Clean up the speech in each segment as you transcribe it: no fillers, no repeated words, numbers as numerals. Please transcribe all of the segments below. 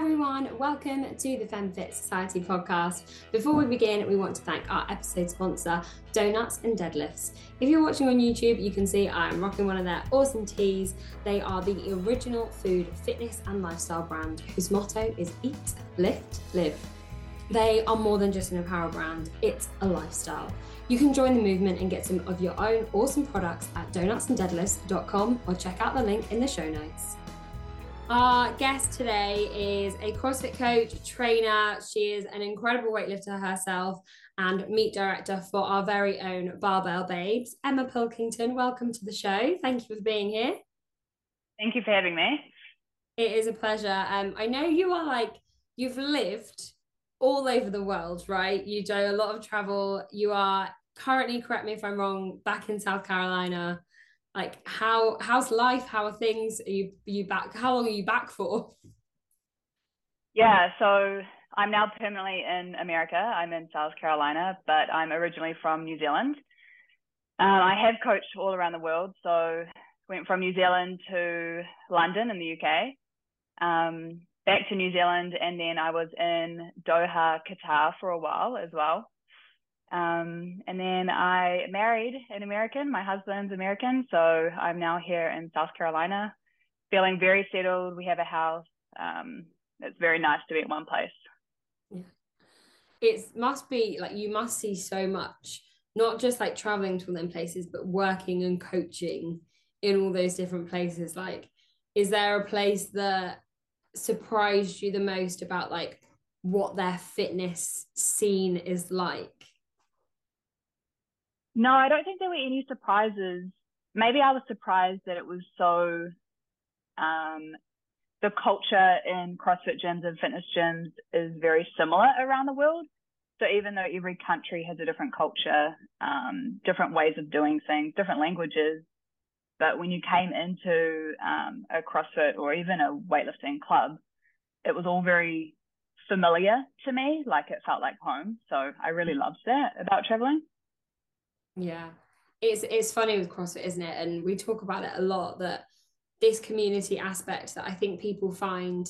Hi everyone, welcome to the Femme Fit Society podcast. Before we begin, we want to thank our episode sponsor, Donuts and Deadlifts. If you're watching on YouTube, you can see I'm rocking one of their awesome tees. They are the original food, fitness and lifestyle brand whose motto is eat, lift, live. They are more than just an apparel brand, it's a lifestyle. You can join the movement and get some of your own awesome products at donutsanddeadlifts.com or check out the link in the show notes. Our guest today is a CrossFit coach, trainer. She is an incredible weightlifter herself and meet director for our very own Barbell Babes, Emma Pilkington. Welcome to the show. Thank you for being here. Thank you for having me. It is a pleasure. I know you are you've lived all over the world, right? You do a lot of travel. You are currently, correct me if I'm wrong, back in South Carolina. How's life? How are things? Are you back? How long are you back for? Yeah, so I'm now permanently in America. I'm in South Carolina, but I'm originally from New Zealand. I have coached all around the world, so went from New Zealand to London in the UK, back to New Zealand, and then I was in Doha, Qatar for a while as well. And then I married an American. My husband's American, so I'm now here in South Carolina, feeling very settled. We have a house. It's very nice to be in one place. Yeah, it must be you must see so much, not just traveling to all them places, but working and coaching in all those different places. Is there a place that surprised you the most about what their fitness scene is like? No, I don't think there were any surprises. Maybe I was surprised that it was so, the culture in CrossFit gyms and fitness gyms is very similar around the world. So even though every country has a different culture, different ways of doing things, different languages, but when you came into a CrossFit or even a weightlifting club, it was all very familiar to me. It felt like home. So I really loved that about traveling. Yeah, it's funny with CrossFit, isn't it? And we talk about it a lot, that this community aspect that I think people find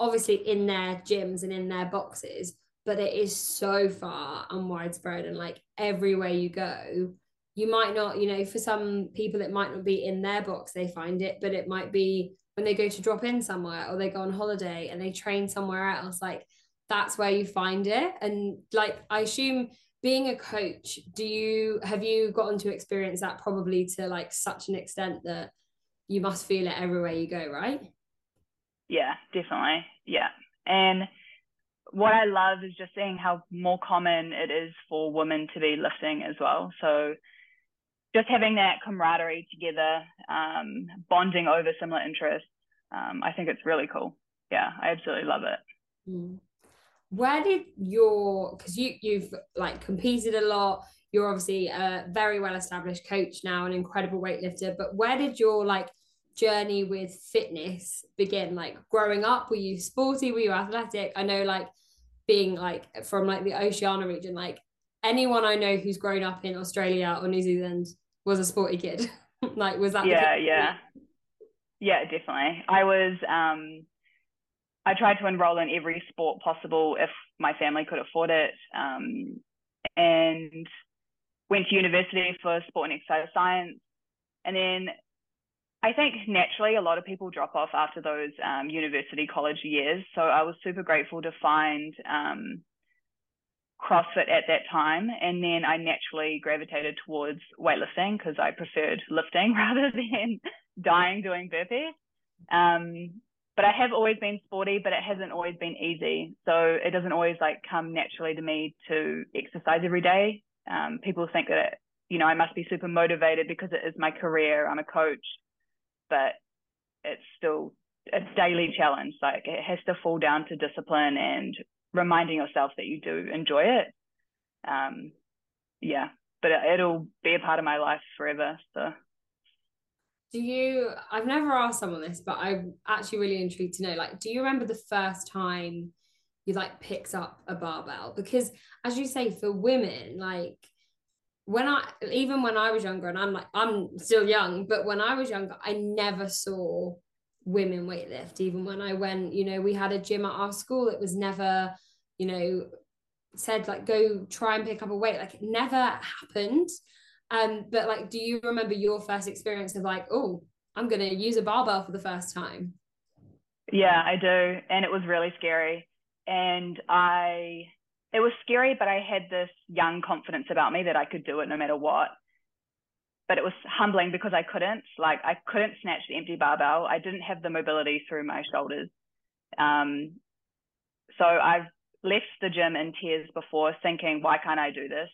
obviously in their gyms and in their boxes, but it is so far and widespread, and everywhere you go, you might not, for some people it might not be in their box they find it, but it might be when they go to drop in somewhere or they go on holiday and they train somewhere else, that's where you find it. And I assume, being a coach, have you gotten to experience that probably to such an extent that you must feel it everywhere you go, right? Yeah, definitely. Yeah. And what I love is just seeing how more common it is for women to be lifting as well. So just having that camaraderie together, bonding over similar interests, I think it's really cool. Yeah, I absolutely love it. Mm. Where did because you've competed a lot, you're obviously a very well-established coach now, an incredible weightlifter, but where did your journey with fitness begin? Growing up, were you sporty? Were you athletic? I know being from the Oceania region, anyone I know who's grown up in Australia or New Zealand was a sporty kid. Was that? Yeah, yeah. Yeah, definitely. I tried to enroll in every sport possible if my family could afford it, and went to university for sport and exercise science. And then I think naturally a lot of people drop off after those university college years. So I was super grateful to find CrossFit at that time. And then I naturally gravitated towards weightlifting because I preferred lifting rather than dying doing burpees. But I have always been sporty, but it hasn't always been easy. So it doesn't always come naturally to me to exercise every day. People think that, I must be super motivated because it is my career. I'm a coach, but it's still a daily challenge. It has to fall down to discipline and reminding yourself that you do enjoy it. Yeah, but it'll be a part of my life forever. So. I've never asked someone this, but I'm actually really intrigued to know, do you remember the first time you picked up a barbell? Because as you say, for women, even when I was younger, and I'm still young, but when I was younger, I never saw women weightlift. Even when I went, you know, we had a gym at our school, it was never, you know, said like go try and pick up a weight, like it never happened. But like, do you remember your first experience of like, oh, I'm gonna use a barbell for the first time? Yeah, I do, and it was really scary. And it was scary, but I had this young confidence about me that I could do it no matter what. But it was humbling because I couldn't snatch the empty barbell. I didn't have the mobility through my shoulders. So I've left the gym in tears before, thinking, why can't I do this?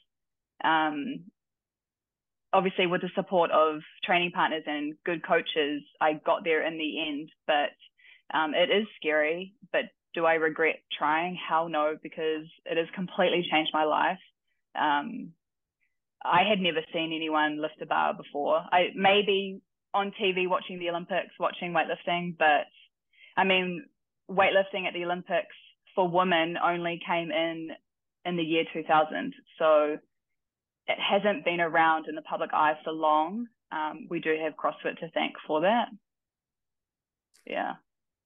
Obviously with the support of training partners and good coaches, I got there in the end, but it is scary. But do I regret trying? Hell no, because it has completely changed my life. I had never seen anyone lift a bar before. I maybe on TV watching the Olympics, watching weightlifting, but I mean, weightlifting at the Olympics for women only came in the year 2000. So it hasn't been around in the public eye for long. We do have CrossFit to thank for that. Yeah.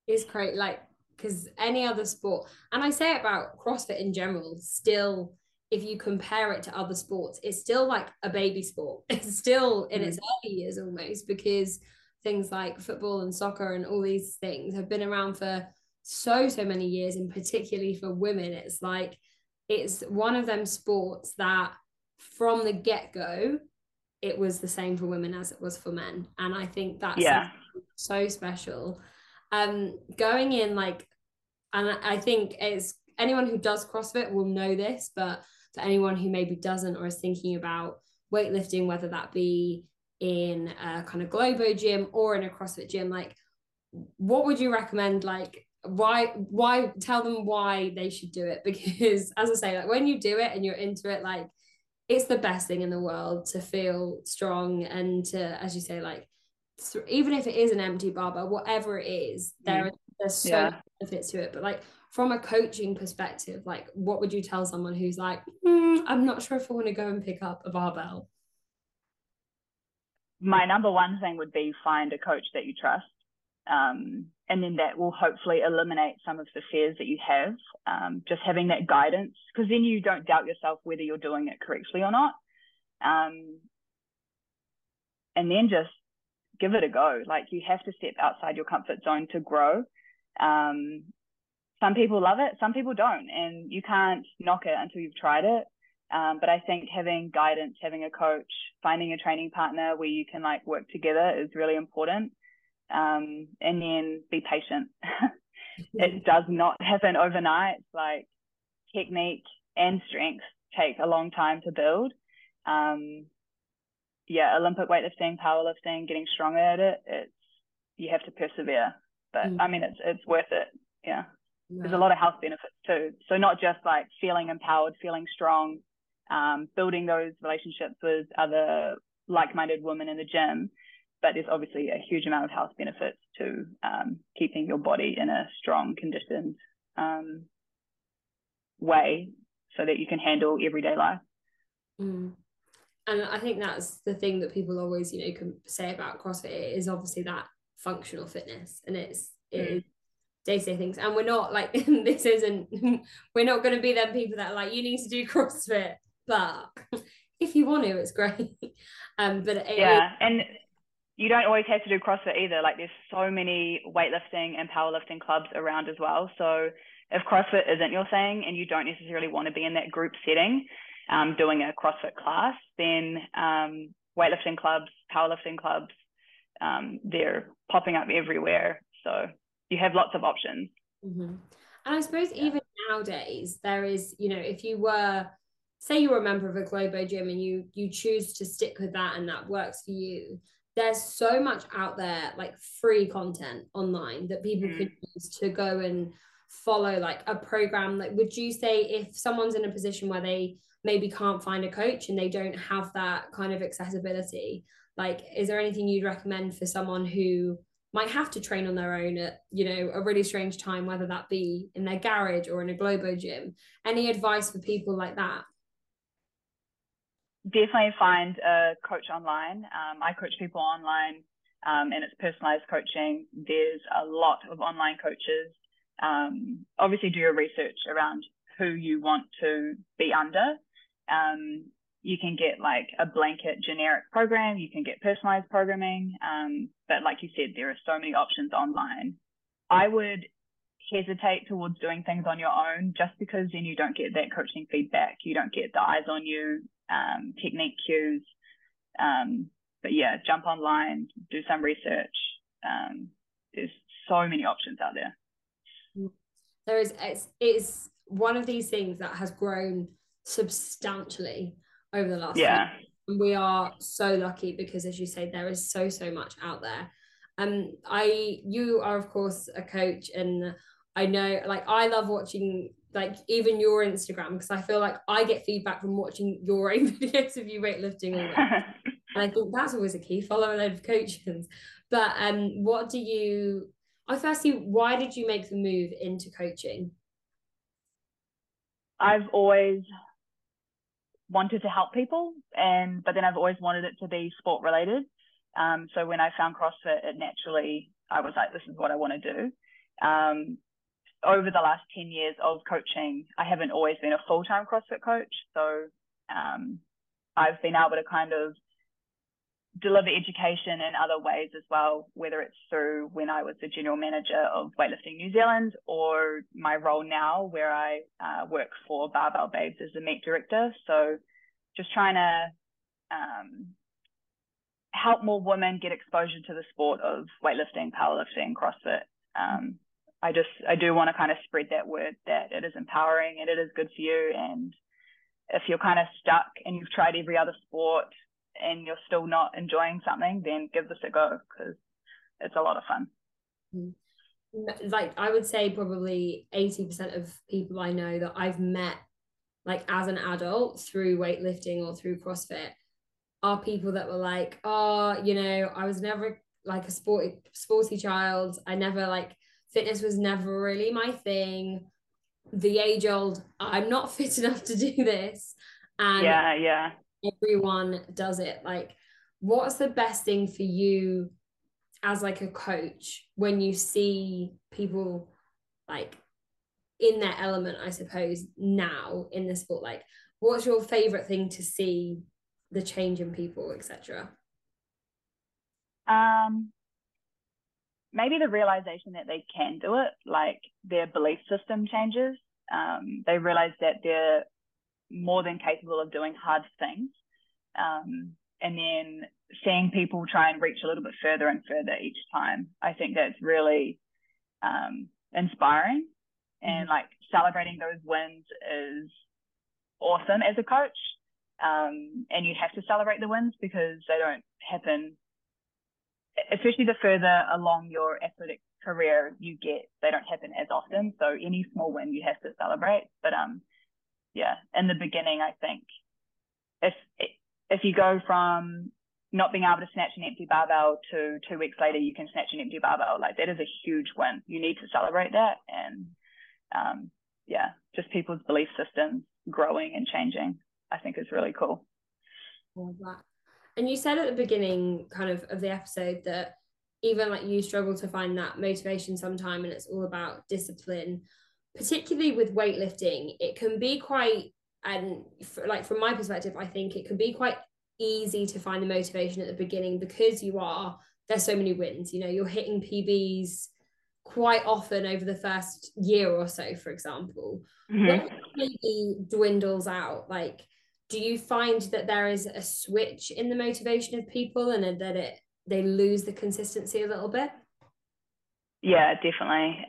It's great, like, because any other sport, and I say about CrossFit in general, still, if you compare it to other sports, it's still like a baby sport. It's still in its early years almost, because things like football and soccer and all these things have been around for so many years, and particularly for women, it's like, it's one of them sports that from the get-go, it was the same for women as it was for men. And I think that's so special. Going in, like, and I think it's, anyone who does CrossFit will know this, but for anyone who maybe doesn't or is thinking about weightlifting, whether that be in a kind of Globo gym or in a CrossFit gym, like, what would you recommend? Like, why tell them why they should do it? Because as I say, like, when you do it and you're into it, like, it's the best thing in the world to feel strong and to, as you say, like, even if it is an empty barbell, whatever it is, there's so many benefits to it. But like, from a coaching perspective, like, what would you tell someone who's like, I'm not sure if I want to go and pick up a barbell? My number one thing would be find a coach that you trust. And then that will hopefully eliminate some of the fears that you have, just having that guidance, because then you don't doubt yourself whether you're doing it correctly or not. And then just give it a go. Like, you have to step outside your comfort zone to grow. Some people love it, some people don't, and you can't knock it until you've tried it. But I think having guidance, having a coach, finding a training partner where you can like work together is really important. And then be patient. It does not happen overnight. Like, technique and strength take a long time to build. Olympic weightlifting, powerlifting, getting stronger at it, it's, you have to persevere. But I mean, it's worth it. Yeah. There's a lot of health benefits too. So not just like feeling empowered, feeling strong, building those relationships with other like-minded women in the gym, but there's obviously a huge amount of health benefits to keeping your body in a strong, conditioned way so that you can handle everyday life. And I think that's the thing that people always, you know, can say about CrossFit is obviously that functional fitness, and it is day-to-day things. And we're not like we're not going to be them people that are like, you need to do CrossFit, but if you want to, it's great. And you don't always have to do CrossFit either. Like, there's so many weightlifting and powerlifting clubs around as well. So if CrossFit isn't your thing and you don't necessarily want to be in that group setting, doing a CrossFit class, then weightlifting clubs, powerlifting clubs, they're popping up everywhere. So you have lots of options. And I suppose even nowadays there is, you know, if you were, say you were a member of a Globo gym and you choose to stick with that and that works for you, there's so much out there, like free content online that people could use to go and follow like a program. Like, would you say if someone's in a position where they maybe can't find a coach and they don't have that kind of accessibility, like, is there anything you'd recommend for someone who might have to train on their own at, you know, a really strange time, whether that be in their garage or in a Globo gym? Any advice for people like that? Definitely find a coach online. I coach people online and it's personalized coaching. There's a lot of online coaches. Obviously do your research around who you want to be under. You can get like a blanket generic program, you can get personalized programming, but like you said, there are so many options online. I would hesitate towards doing things on your own, just because then you don't get that coaching feedback, you don't get the eyes on you, technique cues, but yeah, jump online, do some research. There's so many options out there. There is, it's one of these things that has grown substantially over the last year. And we are so lucky because, as you say, there is so much out there. You are of course a coach, and I know, like, I love watching like even your Instagram, because I feel like I get feedback from watching your own videos of you weightlifting, and I think that's always a key, follow a load of coaches. But firstly, why did you make the move into coaching? I've always wanted to help people, but then I've always wanted it to be sport related. So when I found CrossFit, it naturally, I was like, this is what I want to do. Over the last 10 years of coaching, I haven't always been a full-time CrossFit coach. So I've been able to kind of deliver education in other ways as well, whether it's through when I was the general manager of Weightlifting New Zealand, or my role now where I work for Barbell Babes as the meet director. So just trying to help more women get exposure to the sport of weightlifting, powerlifting, CrossFit. I do want to kind of spread that word that it is empowering and it is good for you. And if you're kind of stuck and you've tried every other sport and you're still not enjoying something, then give this a go, because it's a lot of fun. Like, I would say probably 80% of people I know that I've met, like, as an adult through weightlifting or through CrossFit, are people that were like, oh, you know, I was never like a sporty child. I never, like, fitness was never really my thing. The age old, I'm not fit enough to do this. And yeah. Everyone does it. Like, what's the best thing for you as like a coach when you see people like in their element, I suppose, now in the sport? Like, what's your favorite thing to see, the change in people, etc.? Maybe the realization that they can do it, like their belief system changes. They realize that they're more than capable of doing hard things, and then seeing people try and reach a little bit further and further each time. I think that's really inspiring, and like celebrating those wins is awesome as a coach. And you have to celebrate the wins, because they don't happen, especially the further along your athletic career you get, they don't happen as often. So any small win you have to celebrate. But yeah, in the beginning, I think if you go from not being able to snatch an empty barbell to 2 weeks later you can snatch an empty barbell, like, that is a huge win. You need to celebrate that. And yeah, just people's belief systems growing and changing, I think, is really cool. Love that. And you said at the beginning kind of the episode that even like you struggle to find that motivation sometime, and it's all about discipline, particularly with weightlifting. It can be quite, and like from my perspective, I think it can be quite easy to find the motivation at the beginning, because there's so many wins, you know, you're hitting PBs quite often over the first year or so, for example. When maybe dwindles out, like, do you find that there is a switch in the motivation of people, and that they lose the consistency a little bit? Yeah, definitely.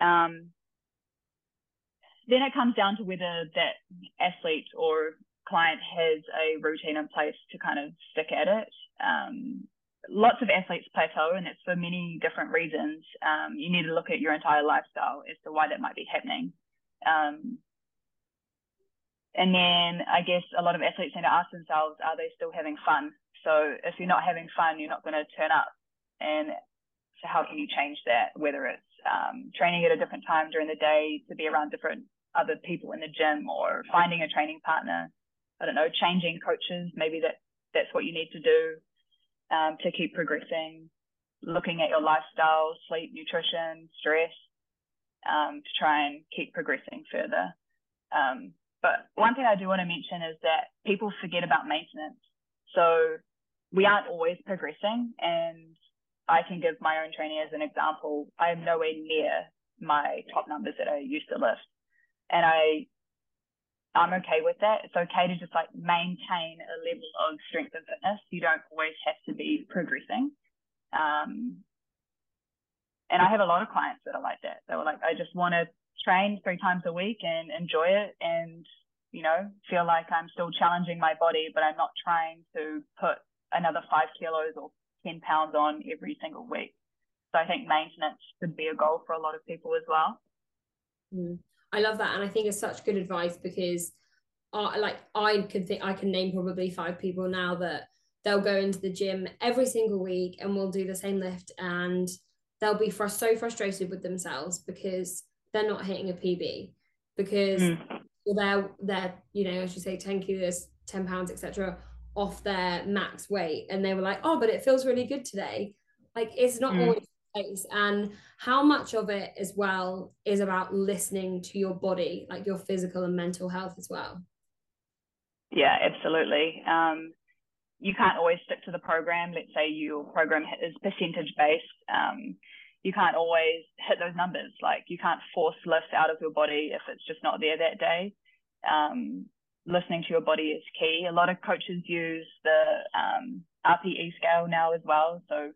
Then it comes down to whether that athlete or client has a routine in place to kind of stick at it. Lots of athletes plateau, and it's for many different reasons. You need to look at your entire lifestyle as to why that might be happening. And then I guess a lot of athletes need to ask themselves, are they still having fun? So if you're not having fun, you're not going to turn up. And so how can you change that? Whether it's training at a different time during the day to be around different other people in the gym, or finding a training partner, I don't know, changing coaches, maybe that's what you need to do to keep progressing. looking at your lifestyle, sleep, nutrition, stress, to try and keep progressing further. But one thing I do want to mention is that people forget about maintenance. So we aren't always progressing, and I can give my own training as an example. I am nowhere near my top numbers that I used to lift, and I'm okay with that. It's okay to just like maintain a level of strength and fitness. You don't always have to be progressing. And I have a lot of clients that are like that. They were like, I just want to train 3 times a week and enjoy it, and, you know, feel like I'm still challenging my body, but I'm not trying to put another 5 kilos or 10 pounds on every single week. So I think maintenance could be a goal for a lot of people as well. Mm. I love that, and I think it's such good advice, because I can name probably 5 people now that they'll go into the gym every single week and we'll do the same lift, and they'll be so frustrated with themselves because they're not hitting a PB, because they're, you know, as you say, 10 kilos, 10 pounds, etc., off their max weight, and they were like, oh, but it feels really good today. Like, it's not always the case. And how much of it as well is about listening to your body, like your physical and mental health as well. Yeah, absolutely. You can't always stick to the program. Let's say your program is percentage based. You can't always hit those numbers. Like, you can't force lifts out of your body if it's just not there that day. Listening to your body is key. A lot of coaches use the RPE scale now as well. So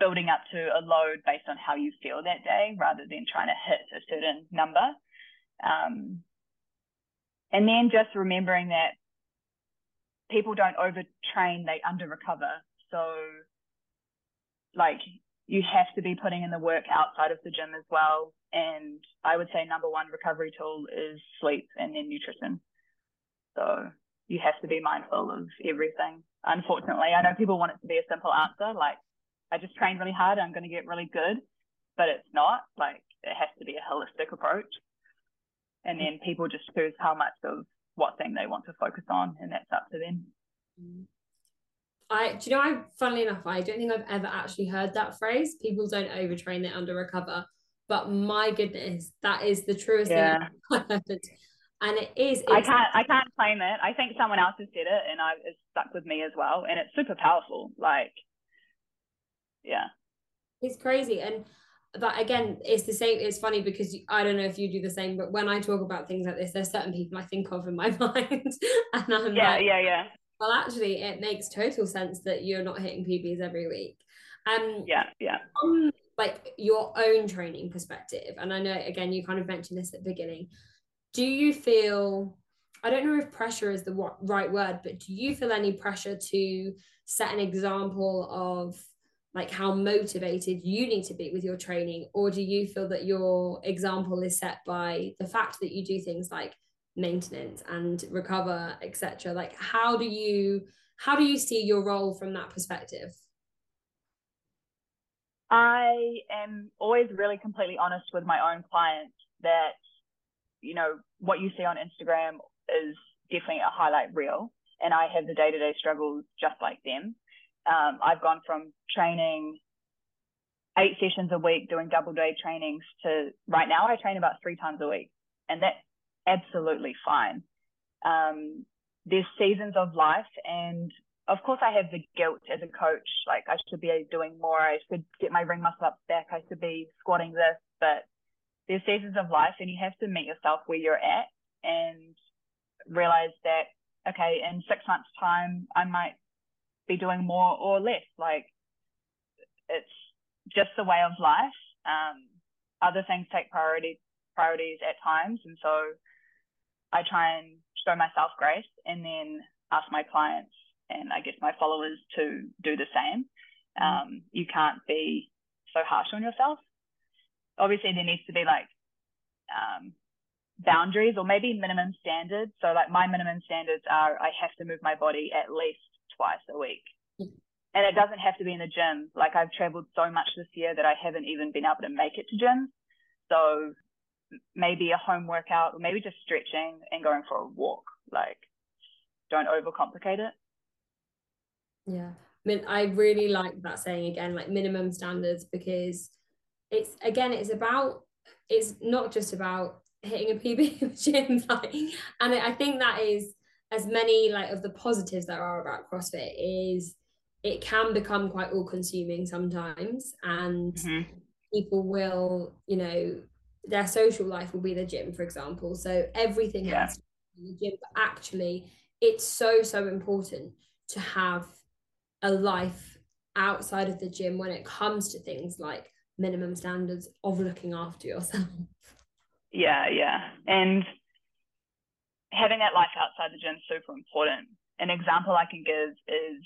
building up to a load based on how you feel that day rather than trying to hit a certain number. And then just remembering that people don't overtrain, they under-recover. So, like, you have to be putting in the work outside of the gym as well. And I would say #1 recovery tool is sleep, and then nutrition. So you have to be mindful of everything. Unfortunately, I know people want it to be a simple answer, like, I just train really hard, I'm going to get really good, but it's not. Like, it has to be a holistic approach. And then people just choose how much of what thing they want to focus on, and that's up to them. Funnily enough, I don't think I've ever actually heard that phrase. People don't overtrain, they under-recover. But my goodness, that is the truest thing I've heard. And it is. I can't claim it. I think someone else has said it, and it's stuck with me as well. And it's super powerful. Like, yeah, it's crazy. And but again, it's the same. It's funny because I don't know if you do the same, but when I talk about things like this, there's certain people I think of in my mind, and I'm well, actually, it makes total sense that you're not hitting PBs every week. From, like, your own training perspective, and I know, again, you kind of mentioned this at the beginning, do you feel, I don't know if pressure is the right word, but do you feel any pressure to set an example of, like, how motivated you need to be with your training? Or do you feel that your example is set by the fact that you do things like maintenance and recover, etc.? Like, how do you see your role from that perspective? I am always really completely honest with my own clients that, you know, what you see on Instagram is definitely a highlight reel, and I have the day-to-day struggles just like them. I've gone from training 8 sessions a week, doing double-day trainings, to right now I train about 3 times a week, and that's absolutely fine. There's seasons of life, and of course I have the guilt as a coach, like, I should be doing more, I should get my ring muscle ups back, I should be squatting this, but there's seasons of life, and you have to meet yourself where you're at and realize that, okay, in 6 months time I might be doing more or less. Like, it's just the way of life. Other things take priorities at times, and so I try and show myself grace, and then ask my clients and I guess my followers to do the same. You can't be so harsh on yourself. Obviously there needs to be like boundaries, or maybe minimum standards. So, like, my minimum standards are I have to move my body at least twice a week, and it doesn't have to be in the gym. Like, I've traveled so much this year that I haven't even been able to make it to gym, so maybe a home workout, or maybe just stretching and going for a walk. Like, don't overcomplicate it. Yeah, I really like that saying again, like minimum standards, because it's, again, it's about, it's not just about hitting a PB in the gym, like, and I think that is as many like of the positives that are about CrossFit is it can become quite all-consuming sometimes, and mm-hmm. people will, you know, their social life will be the gym, for example, so everything has to be the gym, but actually it's so important to have a life outside of the gym when it comes to things like minimum standards of looking after yourself. Yeah and having that life outside the gym is super important. An example I can give is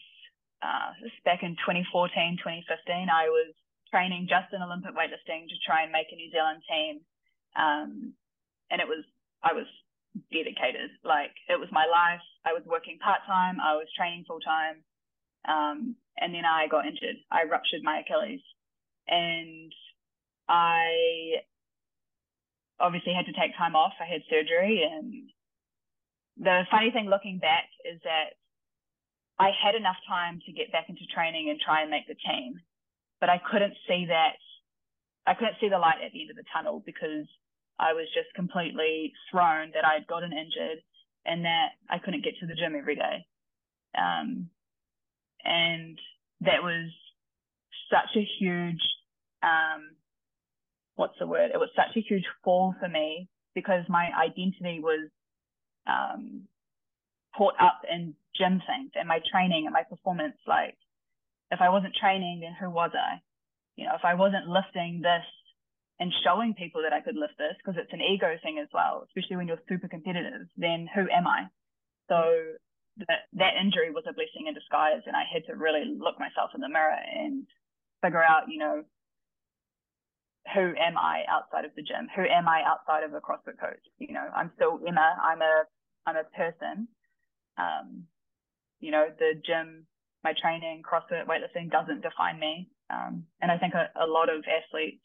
back in 2014, 2015, I was training just in Olympic weightlifting to try and make a New Zealand team. And I was dedicated. Like, it was my life. I was working part-time. I was training full-time. And then I got injured. I ruptured my Achilles. And I obviously had to take time off. I had surgery. And the funny thing looking back is that I had enough time to get back into training and try and make the team, but I couldn't see that. I couldn't see the light at the end of the tunnel because I was just completely thrown that I had gotten injured and that I couldn't get to the gym every day. And that was such a huge, it was such a huge fall for me because my identity was caught up in gym things and my training and my performance. Like, if I wasn't training, then who was I? You know, if I wasn't lifting this and showing people that I could lift this, because it's an ego thing as well, especially when you're super competitive, then who am I? So that injury was a blessing in disguise, and I had to really look myself in the mirror and figure out, you know, who am I outside of the gym? Who am I outside of a CrossFit coach? You know, I'm still Emma. I'm a person. You know, the gym, my training, CrossFit, weightlifting doesn't define me. And I think a lot of athletes,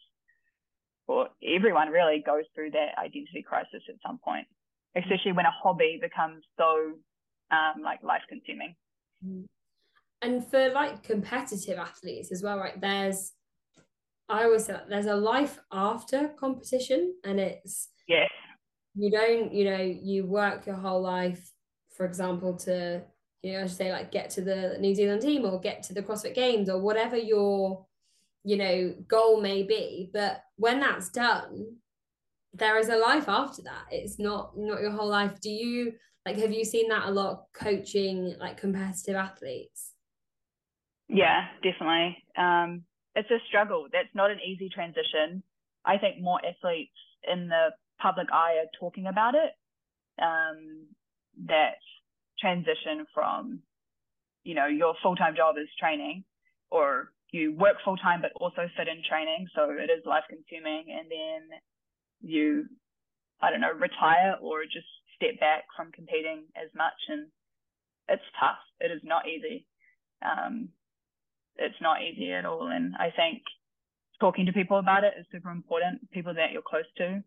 or everyone really, goes through that identity crisis at some point, especially when a hobby becomes so like life consuming. And for like competitive athletes as well, right? I always say that there's a life after competition, and it's, yeah, you don't, you know, you work your whole life, for example, to, you know, I should say, like, get to the New Zealand team or get to the CrossFit Games or whatever your, you know, goal may be. But when that's done, there is a life after that. It's not your whole life. Do you, like, have you seen that a lot coaching like competitive athletes? Yeah, definitely. It's a struggle. That's not an easy transition. I think more athletes in the public eye are talking about it. That transition from, you know, your full-time job is training, or you work full-time but also fit in training, so it is life-consuming, and then you, I don't know, retire or just step back from competing as much, and it's tough. It is not easy. It's not easy at all, and I think talking to people about it is super important, people that you're close to,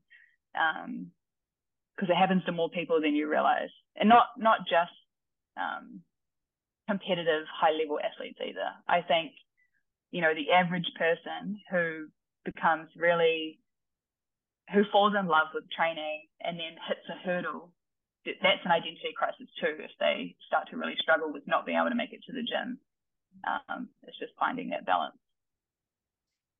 because it happens to more people than you realize, and not just competitive high-level athletes either. I think, you know, the average person who falls in love with training and then hits a hurdle, that's an identity crisis too, if they start to really struggle with not being able to make it to the gym. It's just finding that balance.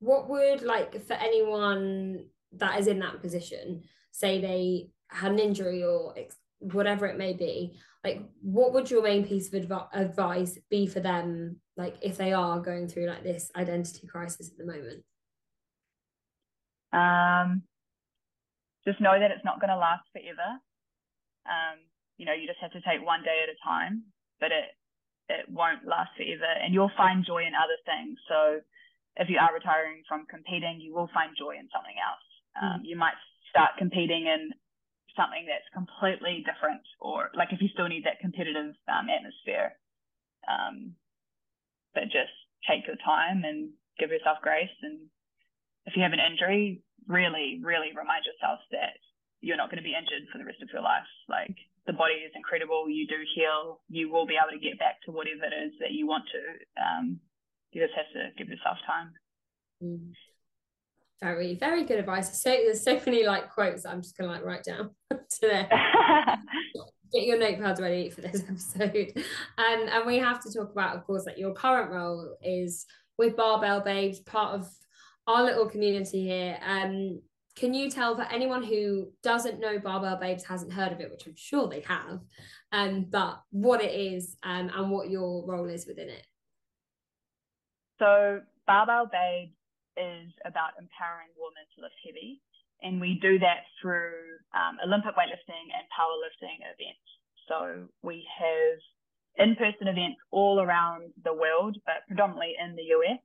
What would, like, for anyone that is in that position, say they had an injury or whatever it may be, like, what would your main piece of advice be for them, like, if they are going through like this identity crisis at the moment? Just know that it's not going to last forever. You know, you just have to take one day at a time, but it won't last forever, and you'll find joy in other things. So if you are retiring from competing, you will find joy in something else. You might start competing in something that's completely different, or like, if you still need that competitive atmosphere, but just take your time and give yourself grace. And if you have an injury, really, really remind yourself that you're not going to be injured for the rest of your life. Like, the body is incredible. You do heal. You will be able to get back to whatever it is that you want to. You just have to give yourself time. Mm. Very, very good advice. So there's so many like quotes that I'm just gonna like write down today. Get your notepads ready for this episode. And we have to talk about, of course, that your current role is with Barbell Babes, part of our little community here. Can you tell, for anyone who doesn't know Barbell Babes, hasn't heard of it, which I'm sure they have, but what it is and what your role is within it? So Barbell Babes is about empowering women to lift heavy, and we do that through Olympic weightlifting and powerlifting events. So we have in-person events all around the world, but predominantly in the US,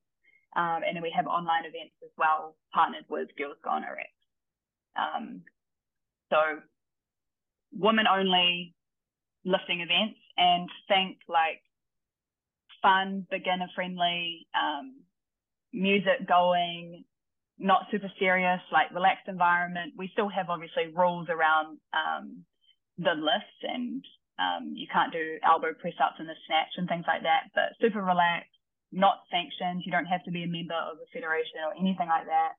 and then we have online events as well, partnered with Girls Gone Rx. So women-only lifting events, and think like fun, beginner-friendly, music going, not super serious, like relaxed environment. We still have obviously rules around the lifts, and you can't do elbow press ups and the snatch and things like that, but super relaxed, not sanctioned. You don't have to be a member of a federation or anything like that.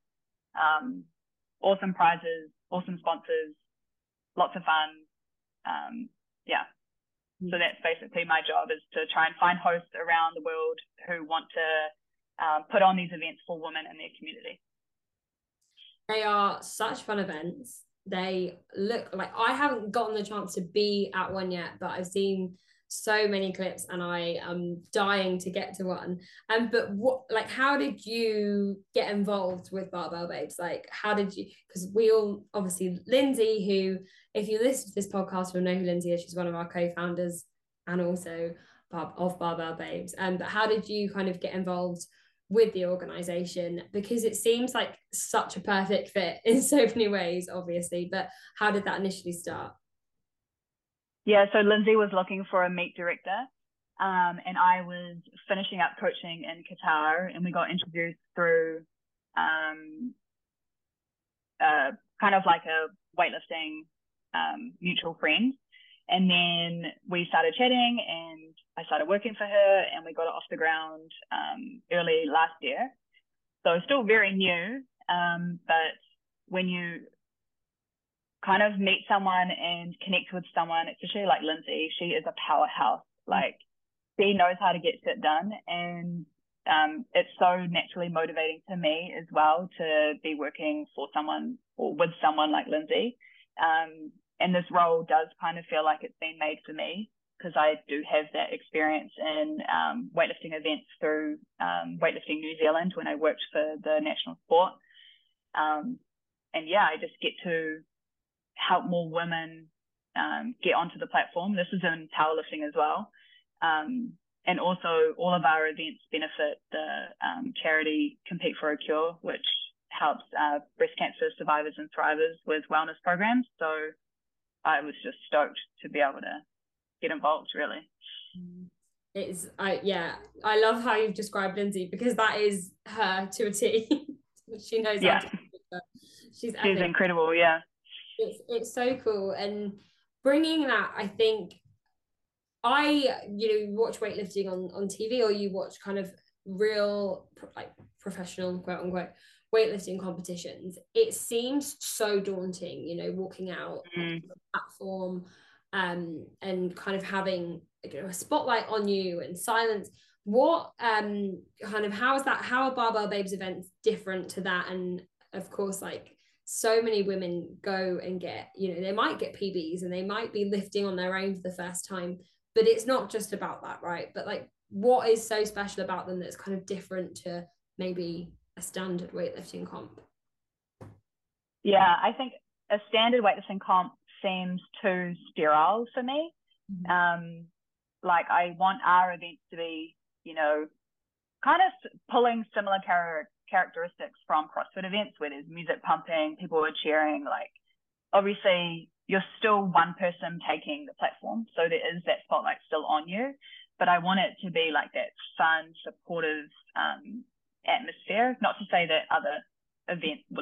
Awesome prizes, awesome sponsors, lots of fun. Yeah. So that's basically my job, is to try and find hosts around the world who want to put on these events for women in their community. They are such fun events. They look like, I haven't gotten the chance to be at one yet, but I've seen so many clips and I am dying to get to one. But what, like, how did you get involved with Barbell Babes? Like, how did you, because we all, obviously Lindsay, who, if you listen to this podcast, you'll know who Lindsay is. She's one of our co-founders and also of Barbell Babes. But how did you kind of get involved with the organization, because it seems like such a perfect fit in so many ways, obviously, but how did that initially start? Yeah, so Lindsay was looking for a meet director, and I was finishing up coaching in Qatar, and we got introduced through kind of like a weightlifting mutual friend, and then we started chatting and I started working for her, and we got it off the ground early last year. So still very new, but when you kind of meet someone and connect with someone, especially like Lindsay, she is a powerhouse. Like, she knows how to get shit done, and it's so naturally motivating to me as well to be working for someone or with someone like Lindsay. And this role does kind of feel like it's been made for me, because I do have that experience in weightlifting events through Weightlifting New Zealand when I worked for the national sport. And yeah, I just get to help more women get onto the platform. This is in powerlifting as well. And also all of our events benefit the charity Compete for a Cure, which helps breast cancer survivors and thrivers with wellness programs. So I was just stoked to be able to get involved, really. It's I love how you've described Lindsay, because that is her to a T. She knows. Yeah, she's incredible. Yeah, it's so cool, and bringing that, I think, you watch weightlifting on TV, or you watch kind of real like professional quote unquote weightlifting competitions, it seems so daunting, walking out on the platform, and kind of having a spotlight on you and silence. What kind of, how are Barbell Babes events different to that? And of course, like, so many women go and get, they might get PBs and they might be lifting on their own for the first time, but it's not just about that, right? But like, what is so special about them that's kind of different to maybe a standard weightlifting comp? Yeah, I think a standard weightlifting comp seems too sterile for me. Like, I want our events to be, kind of pulling similar characteristics from CrossFit events, where there's music pumping, people are cheering. Like, obviously you're still one person taking the platform, so there is that spotlight still on you, but I want it to be like that fun, supportive atmosphere. Not to say that other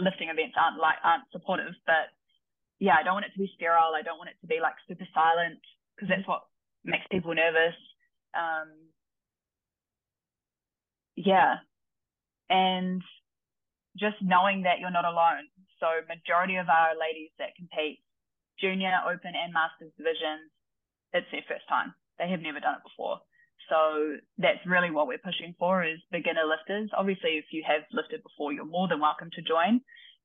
lifting events aren't supportive, but yeah, I don't want it to be sterile. I don't want it to be like super silent, because that's what makes people nervous. Yeah. And just knowing that you're not alone. So majority of our ladies that compete, junior, open and masters divisions, it's their first time. They have never done it before. So that's really what we're pushing for, is beginner lifters. Obviously, if you have lifted before, you're more than welcome to join,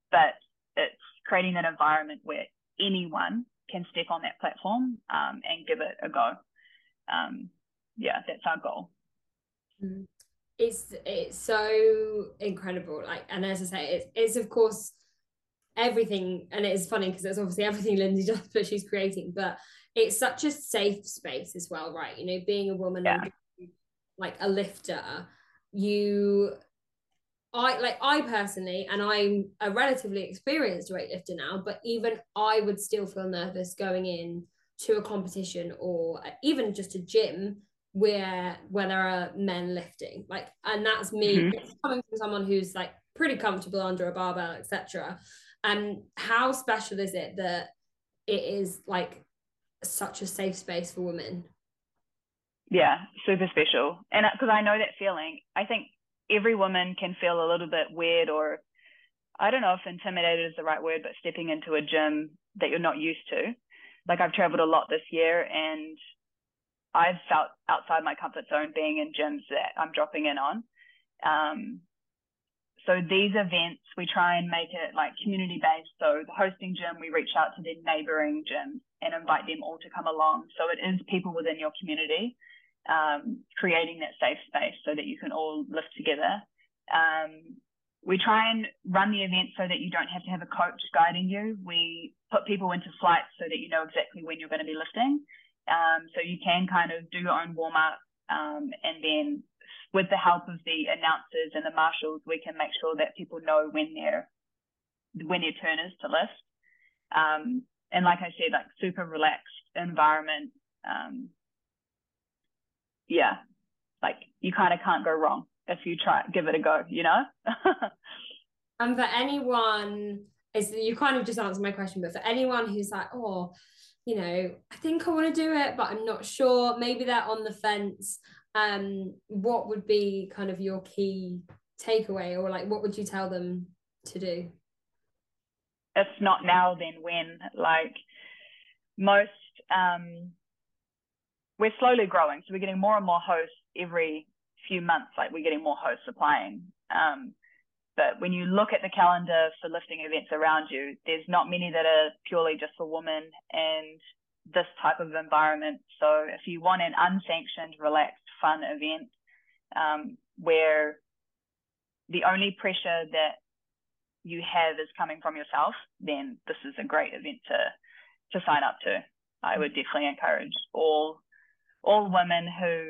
but it's creating an environment where anyone can step on that platform and give it a go. Yeah, that's our goal. It's so incredible. Like, and as I say, it's of course everything, and it's funny because it's obviously everything Lindsay does, but she's creating, but it's such a safe space as well, right? You know, being a woman, yeah, and being like a lifter, I personally, and I'm a relatively experienced weightlifter now, but even I would still feel nervous going in to a competition or even just a gym where there are men lifting, like, and that's me. Mm-hmm. It's coming from someone who's like pretty comfortable under a barbell, etc. And how special is it that it is like such a safe space for women? Yeah, super special. And because I know that feeling, I think every woman can feel a little bit weird, or I don't know if intimidated is the right word, but stepping into a gym that you're not used to. Like, I've traveled a lot this year and I've felt outside my comfort zone being in gyms that I'm dropping in on. So these events, we try and make it like community-based. So the hosting gym, we reach out to their neighbouring gyms and invite them all to come along. So it is people within your community, creating that safe space so that you can all lift together. We try and run the event so that you don't have to have a coach guiding you. We put people into flights so that you know exactly when you're going to be lifting. So you can kind of do your own warm-up, and then with the help of the announcers and the marshals, we can make sure that people know when their turn is to lift. And like I said, like, super relaxed environment. Yeah, like, you kind of can't go wrong if you try, give it a go, you know? And for anyone, you kind of just answered my question, but for anyone who's like, oh, you know, I think I want to do it, but I'm not sure, maybe they're on the fence, what would be kind of your key takeaway, or like, what would you tell them to do? It's not now, then when. Like, most, we're slowly growing, so we're getting more and more hosts every few months. Like, we're getting more hosts applying, but when you look at the calendar for lifting events around you, there's not many that are purely just for women and this type of environment. So if you want an unsanctioned, relaxed, fun event, where the only pressure that you have is coming from yourself, then this is a great event to sign up to. I would definitely encourage all women who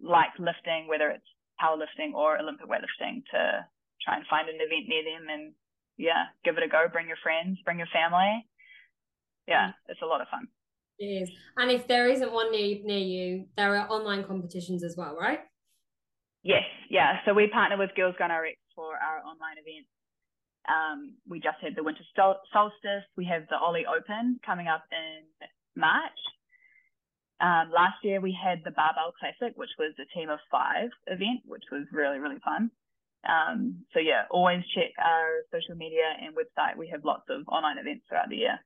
like lifting, whether it's powerlifting or Olympic weightlifting, to try and find an event near them and, yeah, give it a go. Bring your friends, bring your family. Yeah, it's a lot of fun. It is. And if there isn't one near you, there are online competitions as well, right? Yes, yeah. So we partner with Girls Gone Rx for our online event. We just had the winter solstice. We have the Aussie Open coming up in March. Last year we had the Barbell Classic, which was a team of 5 event, which was really, really fun. So yeah, always check our social media and website. We have lots of online events throughout the year.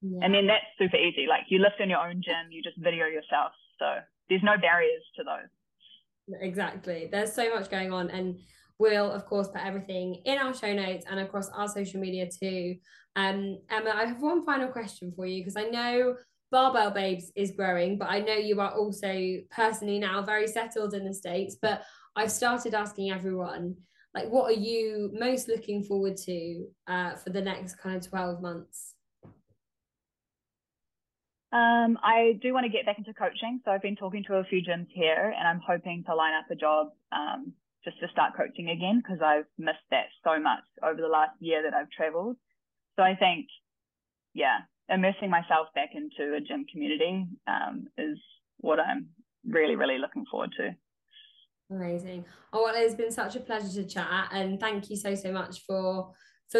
Yeah. And then that's super easy. Like, you lift in your own gym, you just video yourself. So there's no barriers to those. Exactly. There's so much going on, and we'll of course put everything in our show notes and across our social media too. Emma, I have one final question for you, because I know Barbell Babes is growing, but I know you are also personally now very settled in the States, but I've started asking everyone, like, what are you most looking forward to for the next kind of 12 months? I do want to get back into coaching, so I've been talking to a few gyms here and I'm hoping to line up a job just to start coaching again, because I've missed that so much over the last year that I've traveled. So I think, yeah, immersing myself back into a gym community is what I'm really, really looking forward to. Amazing. Oh, well, it's been such a pleasure to chat, and thank you so much for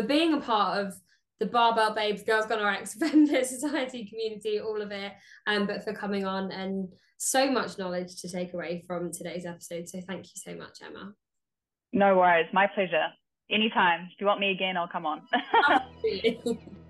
being a part of the Barbell Babes, Girls Gone Rx, Femme Fit Society community, all of it, but for coming on, and so much knowledge to take away from today's episode. So thank you so much, Emma. No worries, my pleasure. Anytime. If you want me again, I'll come on. Absolutely.